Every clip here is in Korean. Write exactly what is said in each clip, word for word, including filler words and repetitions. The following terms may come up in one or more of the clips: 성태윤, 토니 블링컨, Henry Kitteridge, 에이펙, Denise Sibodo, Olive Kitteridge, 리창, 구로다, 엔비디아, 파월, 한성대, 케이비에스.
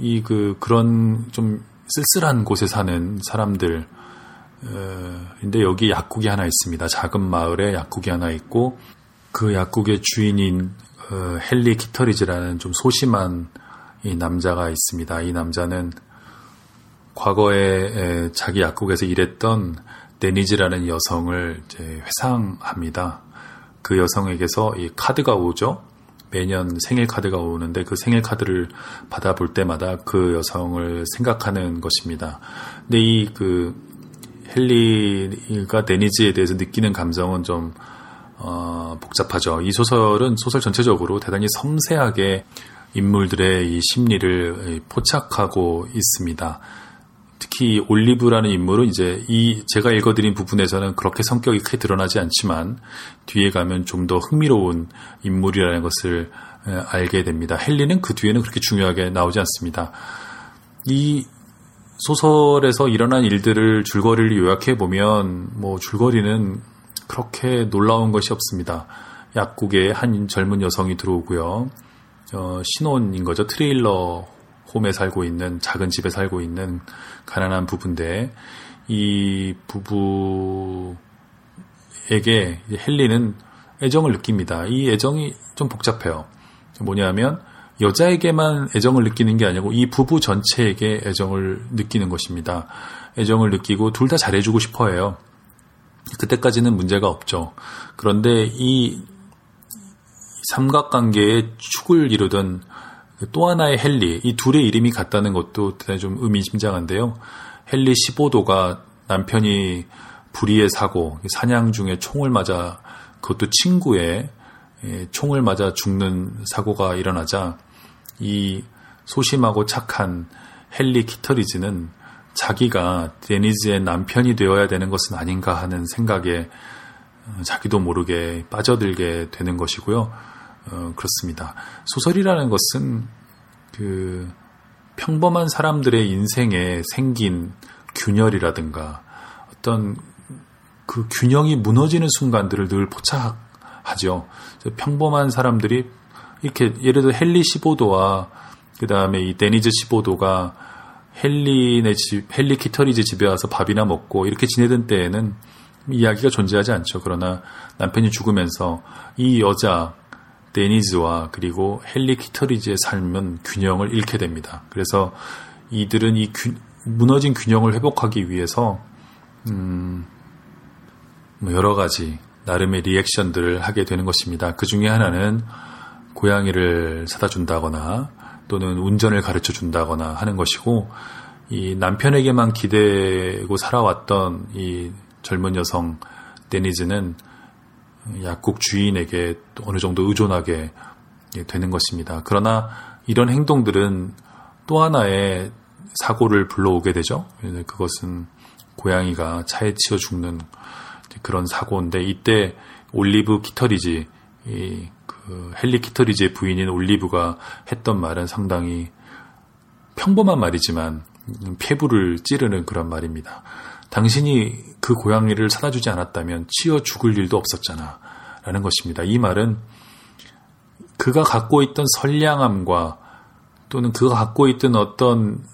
이 그 그런 좀 쓸쓸한 곳에 사는 사람들 근데 여기 약국이 하나 있습니다. 작은 마을에 약국이 하나 있고 그 약국의 주인인 헨리 키터리지라는 좀 소심한 이 남자가 있습니다. 이 남자는 과거에 자기 약국에서 일했던 데니즈라는 여성을 이제 회상합니다. 그 여성에게서 이 카드가 오죠. 매년 생일 카드가 오는데 그 생일 카드를 받아볼 때마다 그 여성을 생각하는 것입니다. 근데 이 그 헨리가 데니즈에 대해서 느끼는 감정은 좀 어, 복잡하죠. 이 소설은 소설 전체적으로 대단히 섬세하게 인물들의 이 심리를 포착하고 있습니다. 특히 올리브라는 인물은 이제 이 제가 읽어드린 부분에서는 그렇게 성격이 크게 드러나지 않지만 뒤에 가면 좀 더 흥미로운 인물이라는 것을 알게 됩니다. 헨리는 그 뒤에는 그렇게 중요하게 나오지 않습니다. 이 소설에서 일어난 일들을 줄거리를 요약해 보면 뭐 줄거리는 그렇게 놀라운 것이 없습니다. 약국에 한 젊은 여성이 들어오고요. 어, 신혼인 거죠. 트레일러 홈에 살고 있는 작은 집에 살고 있는 가난한 부부인데 이 부부에게 헨리는 애정을 느낍니다. 이 애정이 좀 복잡해요. 뭐냐면 여자에게만 애정을 느끼는 게 아니고 이 부부 전체에게 애정을 느끼는 것입니다. 애정을 느끼고 둘 다 잘해주고 싶어해요. 그때까지는 문제가 없죠. 그런데 이 삼각관계의 축을 이루던 또 하나의 헨리, 이 둘의 이름이 같다는 것도 대단히 좀 의미심장한데요. 헨리 시보도가 남편이 불의의 사고, 사냥 중에 총을 맞아 그것도 친구의 총을 맞아 죽는 사고가 일어나자 이 소심하고 착한 헨리 키터리지는 자기가 데니즈의 남편이 되어야 되는 것은 아닌가 하는 생각에 자기도 모르게 빠져들게 되는 것이고요. 어, 그렇습니다. 소설이라는 것은 그 평범한 사람들의 인생에 생긴 균열이라든가 어떤 그 균형이 무너지는 순간들을 늘 포착하죠. 평범한 사람들이 이렇게 예를 들어 헨리 시보도와 그 다음에 이 데니즈 시보도가 헨리네 집, 헨리 키터리지 집에 와서 밥이나 먹고 이렇게 지내던 때에는 이야기가 존재하지 않죠. 그러나 남편이 죽으면서 이 여자 데니즈와 그리고 헨리 키터리지의 삶은 균형을 잃게 됩니다. 그래서 이들은 이 균, 무너진 균형을 회복하기 위해서 음, 뭐 여러 가지 나름의 리액션들을 하게 되는 것입니다. 그 중에 하나는 고양이를 사다 준다거나 또는 운전을 가르쳐 준다거나 하는 것이고 이 남편에게만 기대고 살아왔던 이 젊은 여성 데니즈는 약국 주인에게 어느 정도 의존하게 되는 것입니다. 그러나 이런 행동들은 또 하나의 사고를 불러오게 되죠. 그것은 고양이가 차에 치여 죽는 그런 사고인데 이때 올리브 키터리지, 이 그 헨리 키터리지의 부인인 올리브가 했던 말은 상당히 평범한 말이지만 폐부를 찌르는 그런 말입니다. 당신이 그 고양이를 사다 주지 않았다면 치어 죽을 일도 없었잖아 라는 것입니다. 이 말은 그가 갖고 있던 선량함과 또는 그가 갖고 있던 어떤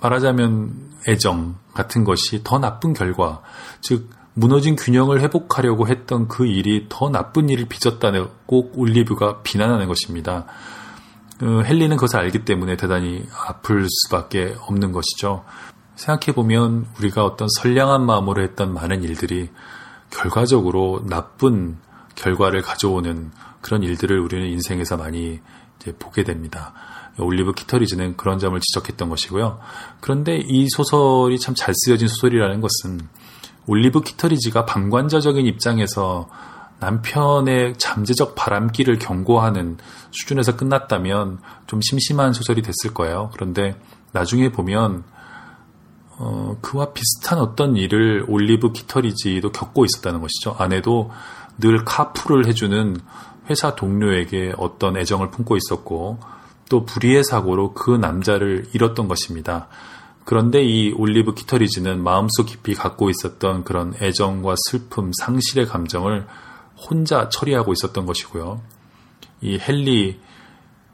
말하자면 애정 같은 것이 더 나쁜 결과, 즉 무너진 균형을 회복하려고 했던 그 일이 더 나쁜 일을 빚었다고 올리브가 비난하는 것입니다. 헨리는 그것을 알기 때문에 대단히 아플 수밖에 없는 것이죠. 생각해보면 우리가 어떤 선량한 마음으로 했던 많은 일들이 결과적으로 나쁜 결과를 가져오는 그런 일들을 우리는 인생에서 많이 이제 보게 됩니다. 올리브 키터리지는 그런 점을 지적했던 것이고요. 그런데 이 소설이 참 잘 쓰여진 소설이라는 것은 올리브 키터리지가 방관자적인 입장에서 남편의 잠재적 바람기를 경고하는 수준에서 끝났다면 좀 심심한 소설이 됐을 거예요. 그런데 나중에 보면 어, 그와 비슷한 어떤 일을 올리브 키터리지도 겪고 있었다는 것이죠. 아내도 늘 카풀을 해주는 회사 동료에게 어떤 애정을 품고 있었고 또 불의의 사고로 그 남자를 잃었던 것입니다. 그런데 이 올리브 키터리지는 마음속 깊이 갖고 있었던 그런 애정과 슬픔, 상실의 감정을 혼자 처리하고 있었던 것이고요. 이 헨리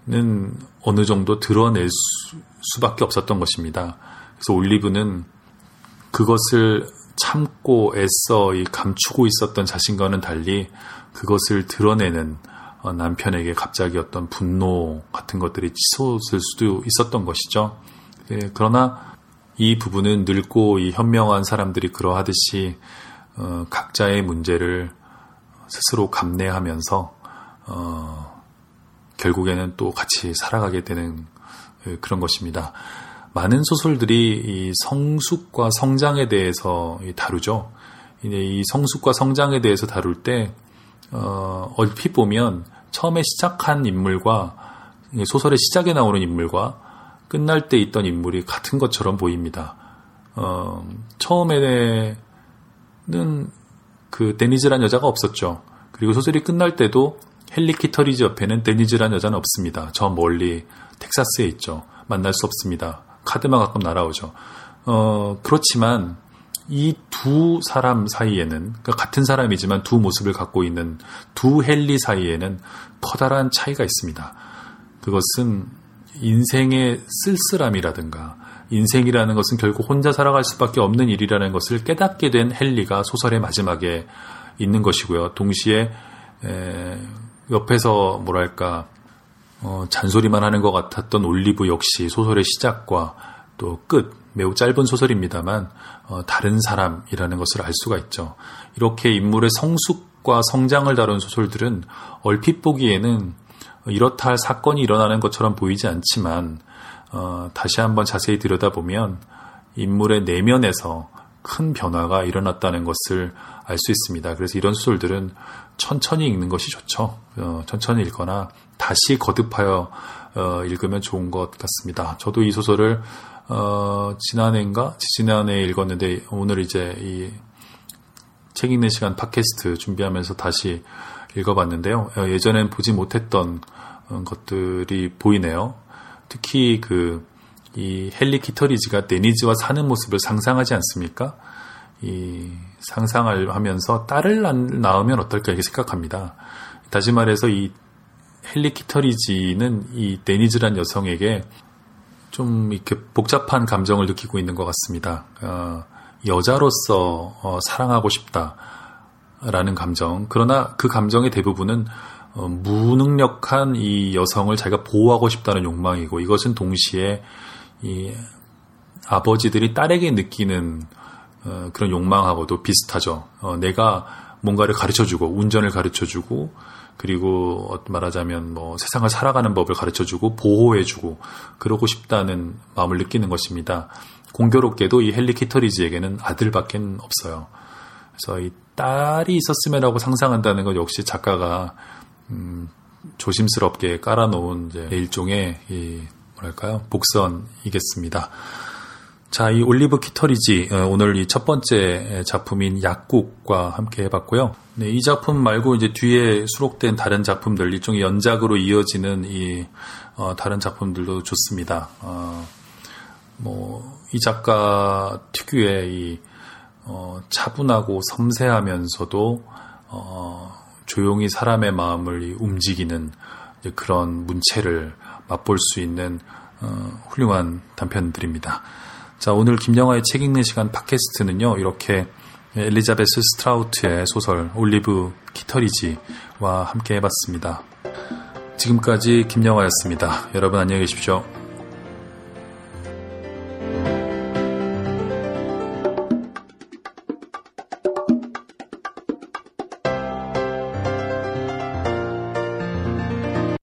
는 어느 정도 드러낼 수, 수밖에 없었던 것입니다. 그래서 올리브는 그것을 참고 애써 이 감추고 있었던 자신과는 달리 그것을 드러내는 남편에게 갑자기 어떤 분노 같은 것들이 치솟을 수도 있었던 것이죠. 예, 그러나 이 부분은 늙고 이 현명한 사람들이 그러하듯이 어, 각자의 문제를 스스로 감내하면서 어, 결국에는 또 같이 살아가게 되는 그런 것입니다. 많은 소설들이 이 성숙과 성장에 대해서 다루죠. 이 성숙과 성장에 대해서 다룰 때 어, 얼핏 보면 처음에 시작한 인물과 소설의 시작에 나오는 인물과 끝날 때 있던 인물이 같은 것처럼 보입니다. 어, 처음에는 그 데니즈란 여자가 없었죠. 그리고 소설이 끝날 때도 헨리 키터리지 옆에는 데니즈란 여자는 없습니다. 저 멀리 텍사스에 있죠. 만날 수 없습니다. 카드만 가끔 날아오죠. 어, 그렇지만 이 두 사람 사이에는, 그러니까 같은 사람이지만 두 모습을 갖고 있는 두 헨리 사이에는 커다란 차이가 있습니다. 그것은 인생의 쓸쓸함이라든가 인생이라는 것은 결국 혼자 살아갈 수밖에 없는 일이라는 것을 깨닫게 된 헨리가 소설의 마지막에 있는 것이고요. 동시에 에, 옆에서 뭐랄까 어, 잔소리만 하는 것 같았던 올리브 역시 소설의 시작과 또 끝, 매우 짧은 소설입니다만 어, 다른 사람이라는 것을 알 수가 있죠. 이렇게 인물의 성숙과 성장을 다룬 소설들은 얼핏 보기에는 이렇다 할 사건이 일어나는 것처럼 보이지 않지만 어, 다시 한번 자세히 들여다보면 인물의 내면에서 큰 변화가 일어났다는 것을 알 수 있습니다. 그래서 이런 소설들은 천천히 읽는 것이 좋죠. 어, 천천히 읽거나 다시 거듭하여 어, 읽으면 좋은 것 같습니다. 저도 이 소설을 어, 지난해인가? 지난해 읽었는데 오늘 이제 이 책 읽는 시간 팟캐스트 준비하면서 다시 읽어봤는데요. 예전엔 보지 못했던 것들이 보이네요. 특히 그 이 헨리 키터리지가 데니즈와 사는 모습을 상상하지 않습니까? 이 상상을 하면서 딸을 낳으면 어떨까 이렇게 생각합니다. 다시 말해서 이 헨리 키터리지는 이 데니즈란 여성에게 좀 이렇게 복잡한 감정을 느끼고 있는 것 같습니다. 어, 여자로서 어, 사랑하고 싶다라는 감정. 그러나 그 감정의 대부분은 어, 무능력한 이 여성을 자기가 보호하고 싶다는 욕망이고, 이것은 동시에 이 아버지들이 딸에게 느끼는 어, 그런 욕망하고도 비슷하죠. 어, 내가 뭔가를 가르쳐주고, 운전을 가르쳐주고, 그리고 말하자면 뭐 세상을 살아가는 법을 가르쳐주고 보호해주고 그러고 싶다는 마음을 느끼는 것입니다. 공교롭게도 이 헨리 키터리지에게는 아들밖에 없어요. 그래서 이 딸이 있었으면라고 상상한다는 것 역시 작가가 음, 조심스럽게 깔아놓은 이제 일종의 이 뭐랄까요 복선이겠습니다. 자, 이 올리브 키터리지 오늘 이 첫 번째 작품인 약국과 함께 해봤고요. 네, 이 작품 말고 이제 뒤에 수록된 다른 작품들 일종의 연작으로 이어지는 이 어, 다른 작품들도 좋습니다. 어, 뭐 이 작가 특유의 이 어, 차분하고 섬세하면서도 어, 조용히 사람의 마음을 움직이는 이제 그런 문체를 맛볼 수 있는 어, 훌륭한 단편들입니다. 자, 오늘 김영하의 책 읽는 시간 팟캐스트는요, 이렇게 엘리자베스 스트라우트의 소설 올리브 키터리지와 함께 해봤습니다. 지금까지 김영하였습니다. 여러분 안녕히 계십시오.